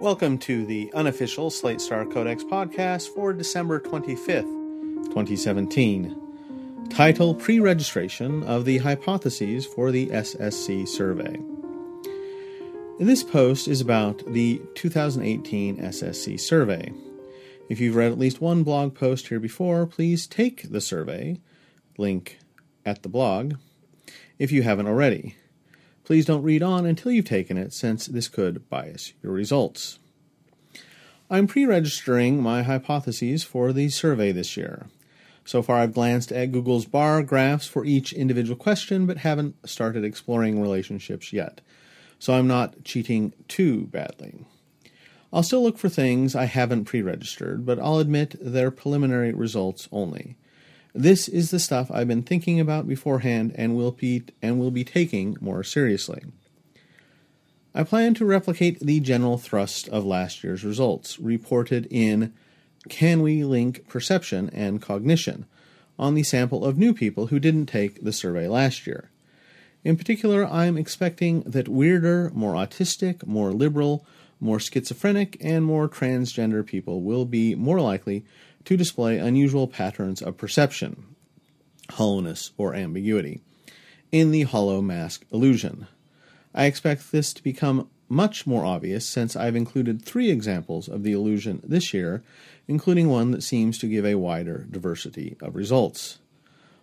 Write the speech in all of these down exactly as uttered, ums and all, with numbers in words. Welcome to the unofficial Slate Star Codex podcast for December twenty-fifth, twenty seventeen. Title: Pre-Registration of the Hypotheses for the S S C Survey. This post is about the two thousand eighteen S S C Survey. If you've read at least one blog post here before, please take the survey, link at the blog, if you haven't already. Please don't read on until you've taken it, since this could bias your results. I'm pre-registering my hypotheses for the survey this year. So far I've glanced at Google's bar graphs for each individual question, but haven't started exploring relationships yet. So I'm not cheating too badly. I'll still look for things I haven't pre-registered, but I'll admit they're preliminary results only. This is the stuff I've been thinking about beforehand and will be, and will be taking more seriously. I plan to replicate the general thrust of last year's results, reported in Can We Link Perception and Cognition, on the sample of new people who didn't take the survey last year. In particular, I'm expecting that weirder, more autistic, more liberal, more schizophrenic, and more transgender people will be more likely to display unusual patterns of perception, hollowness or ambiguity, in the hollow mask illusion. I expect this to become much more obvious since I've included three examples of the illusion this year, including one that seems to give a wider diversity of results.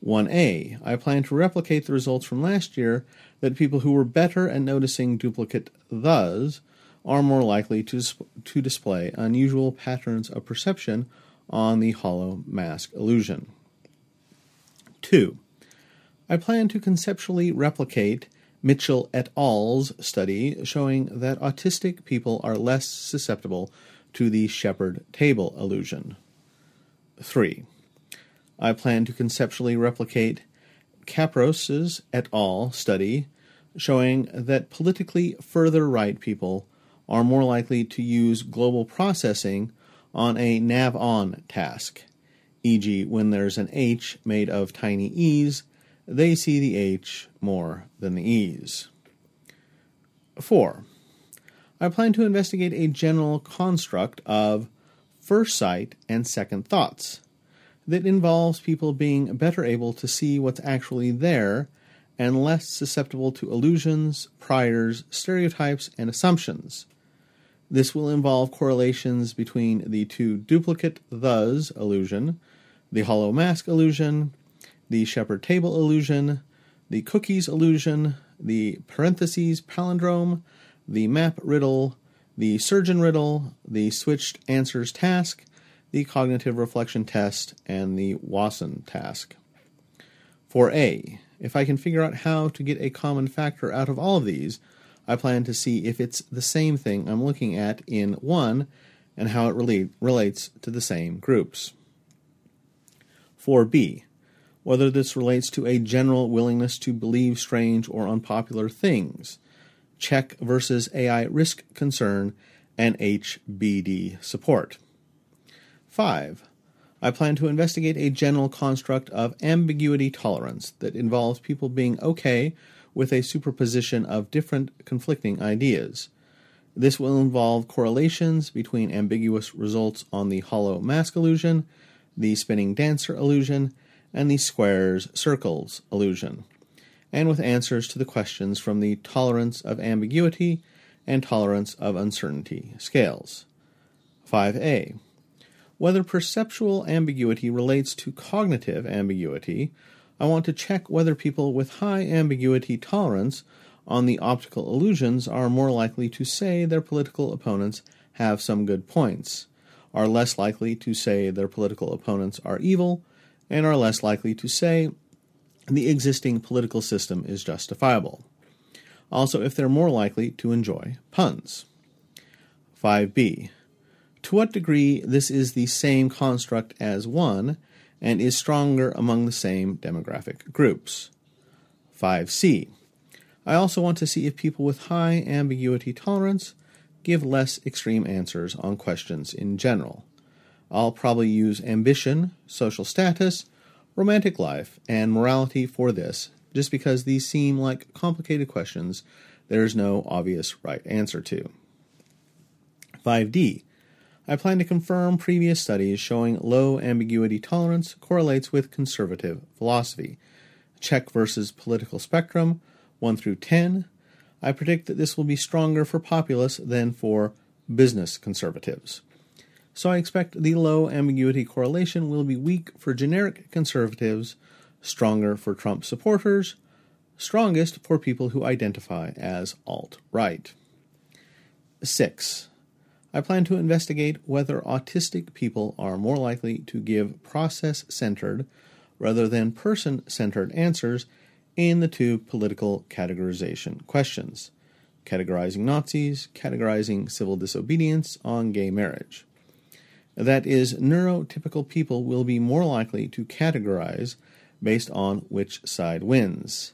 one A, I plan to replicate the results from last year that people who were better at noticing duplicate thes are more likely to, to display unusual patterns of perception on the hollow mask illusion. two. I plan to conceptually replicate Mitchell et al.'s study showing that autistic people are less susceptible to the Shepard table illusion. three. I plan to conceptually replicate Kapros et al. Study showing that politically further right people are more likely to use global processing on a Navon task, for example when there's an H made of tiny E's, they see the H more than the E's. four. I plan to investigate a general construct of first sight and second thoughts that involves people being better able to see what's actually there and less susceptible to illusions, priors, stereotypes, and assumptions. This will involve correlations between the two duplicate thes illusion, the hollow mask illusion, the Shepard table illusion, the cookies illusion, the parentheses palindrome, the map riddle, the surgeon riddle, the switched answers task, the cognitive reflection test, and the Wasson task. four A, if I can figure out how to get a common factor out of all of these, I plan to see if it's the same thing I'm looking at in one and how it relate, relates to the same groups. four B. Whether this relates to a general willingness to believe strange or unpopular things. Check versus A I risk concern and H B D support. five. I plan to investigate a general construct of ambiguity tolerance that involves people being okay with a superposition of different conflicting ideas. This will involve correlations between ambiguous results on the hollow mask illusion, the spinning dancer illusion, and the squares circles illusion, and with answers to the questions from the tolerance of ambiguity and tolerance of uncertainty scales. five A. Whether perceptual ambiguity relates to cognitive ambiguity, I want to check whether people with high ambiguity tolerance on the optical illusions are more likely to say their political opponents have some good points, are less likely to say their political opponents are evil, and are less likely to say the existing political system is justifiable. Also, if they're more likely to enjoy puns. five B. To what degree this is the same construct as one and is stronger among the same demographic groups. five C. I also want to see if people with high ambiguity tolerance give less extreme answers on questions in general. I'll probably use ambition, social status, romantic life, and morality for this, just because these seem like complicated questions there is no obvious right answer to. five D. I plan to confirm previous studies showing low ambiguity tolerance correlates with conservative philosophy. Czech versus political spectrum, one through ten. I predict that this will be stronger for populists than for business conservatives. So I expect the low ambiguity correlation will be weak for generic conservatives, stronger for Trump supporters, strongest for people who identify as alt-right. six. I plan to investigate whether autistic people are more likely to give process-centered rather than person-centered answers in the two political categorization questions, categorizing Nazis, categorizing civil disobedience on gay marriage. That is, neurotypical people will be more likely to categorize based on which side wins,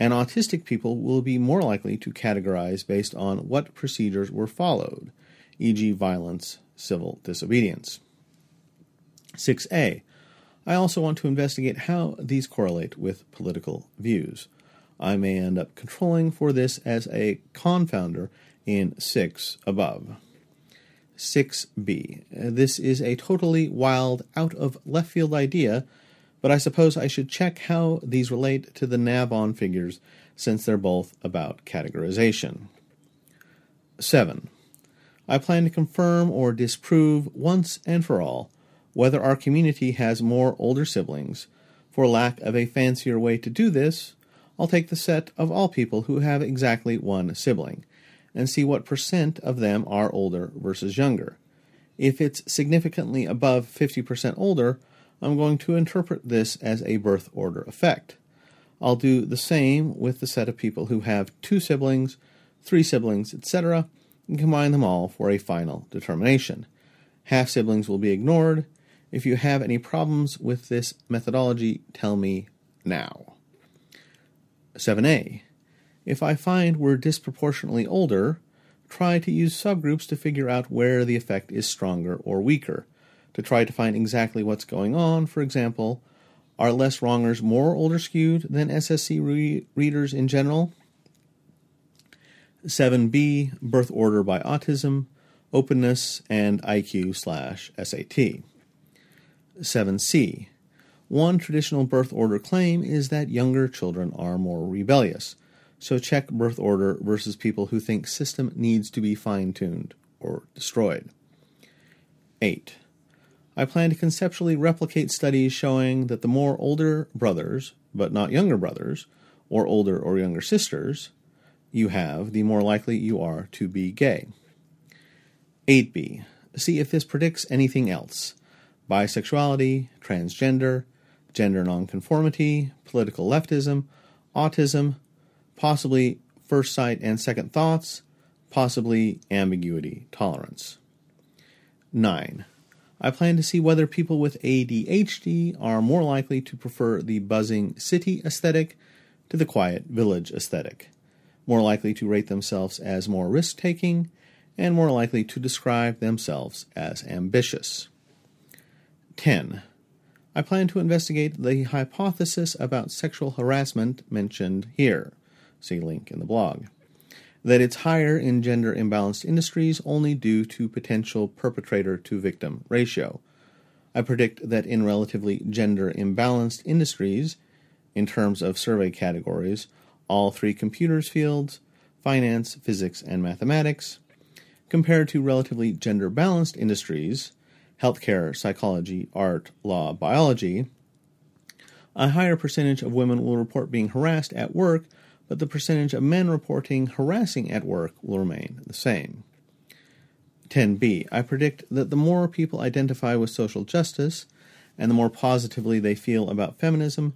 and autistic people will be more likely to categorize based on what procedures were followed, for example, violence, civil disobedience. six A. I also want to investigate how these correlate with political views. I may end up controlling for this as a confounder in six above. six B. This is a totally wild, out-of-left-field idea, but I suppose I should check how these relate to the Navon figures, since they're both about categorization. seven. I plan to confirm or disprove once and for all whether our community has more older siblings. For lack of a fancier way to do this, I'll take the set of all people who have exactly one sibling, and see what percent of them are older versus younger. If it's significantly above fifty percent older, I'm going to interpret this as a birth order effect. I'll do the same with the set of people who have two siblings, three siblings, et cetera, and combine them all for a final determination. Half-siblings will be ignored. If you have any problems with this methodology, tell me now. seven A. If I find we're disproportionately older, try to use subgroups to figure out where the effect is stronger or weaker, to try to find exactly what's going on. For example, are less wrongers more older skewed than S S C re- readers in general? seven B, birth order by autism, openness, and I Q slash S A T. seven C. One traditional birth order claim is that younger children are more rebellious, so check birth order versus people who think system needs to be fine-tuned or destroyed. eight. I plan to conceptually replicate studies showing that the more older brothers, but not younger brothers, or older or younger sisters, you have, the more likely you are to be gay. eight B. See if this predicts anything else. Bisexuality, transgender, gender nonconformity, political leftism, autism, possibly first sight and second thoughts, possibly ambiguity tolerance. nine. I plan to see whether people with A D H D are more likely to prefer the buzzing city aesthetic to the quiet village aesthetic, more likely to rate themselves as more risk-taking, and more likely to describe themselves as ambitious. ten. I plan to investigate the hypothesis about sexual harassment mentioned here, see link in the blog, that it's higher in gender-imbalanced industries only due to potential perpetrator-to-victim ratio. I predict that in relatively gender-imbalanced industries, in terms of survey categories, all three computers fields, finance, physics, and mathematics, compared to relatively gender-balanced industries, healthcare, psychology, art, law, biology, a higher percentage of women will report being harassed at work, but the percentage of men reporting harassing at work will remain the same. ten B. I predict that the more people identify with social justice, and the more positively they feel about feminism,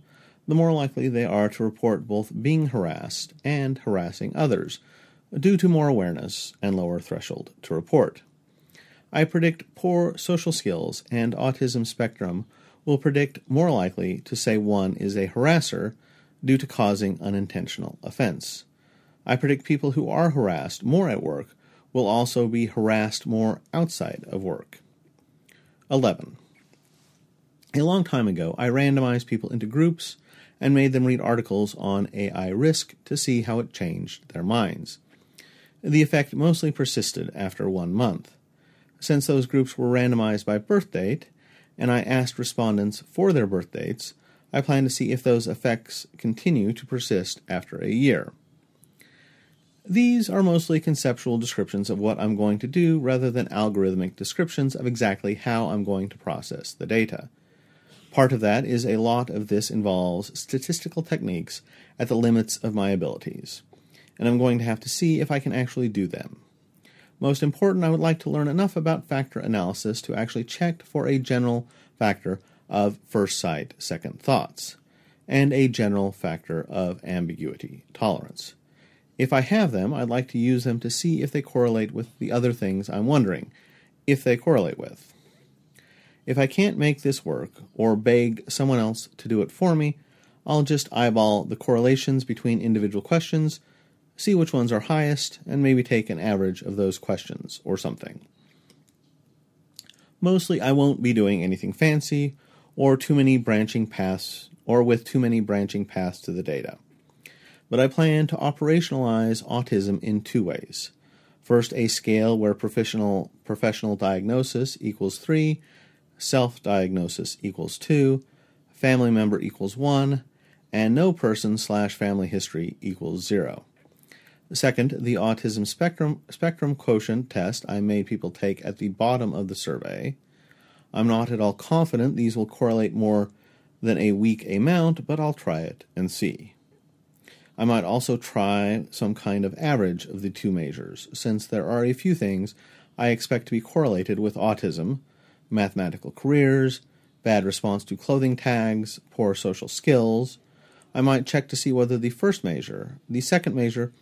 the more likely they are to report both being harassed and harassing others, due to more awareness and lower threshold to report. I predict poor social skills and autism spectrum will predict more likely to say one is a harasser due to causing unintentional offense. I predict people who are harassed more at work will also be harassed more outside of work. eleven. A long time ago, I randomized people into groups and made them read articles on A I risk to see how it changed their minds. The effect mostly persisted after one month. since those groups were randomized by birth date, and I asked respondents for their birth dates, I plan to see if those effects continue to persist after a year. These are mostly conceptual descriptions of what I'm going to do rather than algorithmic descriptions of exactly how I'm going to process the data. Part of that is a lot of this involves statistical techniques at the limits of my abilities, and I'm going to have to see if I can actually do them. Most important, I would like to learn enough about factor analysis to actually check for a general factor of first sight, second thoughts, and a general factor of ambiguity tolerance. If I have them, I'd like to use them to see if they correlate with the other things I'm wondering, if they correlate with. If I can't make this work, or beg someone else to do it for me, I'll just eyeball the correlations between individual questions, see which ones are highest, and maybe take an average of those questions, or something. Mostly I won't be doing anything fancy, or too many branching paths, or with too many branching paths to the data. But I plan to operationalize autism in two ways. First, a scale where professional, professional diagnosis equals three, self-diagnosis equals two, family member equals one, and no person slash family history equals zero. Second, the autism spectrum, spectrum quotient test I made people take at the bottom of the survey. I'm not at all confident these will correlate more than a weak amount, but I'll try it and see. I might also try some kind of average of the two measures, since there are a few things I expect to be correlated with autism: mathematical careers, bad response to clothing tags, poor social skills. I might check to see whether the first measure, the second measure,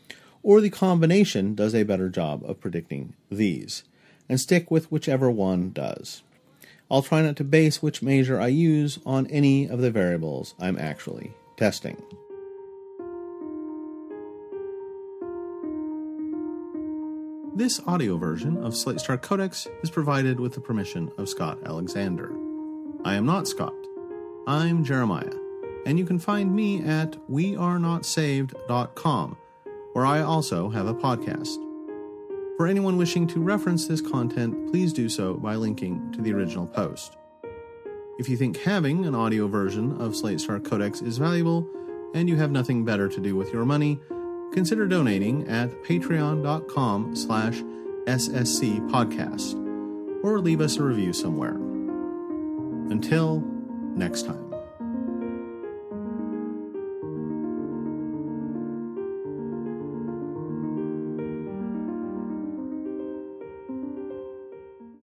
or the combination does a better job of predicting these, and stick with whichever one does. I'll try not to base which measure I use on any of the variables I'm actually testing. This audio version of Slate Star Codex is provided with the permission of Scott Alexander. I am not Scott. I'm Jeremiah, and you can find me at we are not saved dot com, where I also have a podcast. For anyone wishing to reference this content, please do so by linking to the original post. If you think having an audio version of Slate Star Codex is valuable, and you have nothing better to do with your money, consider donating at patreon.com slash SSC podcast, or leave us a review somewhere. Until next time.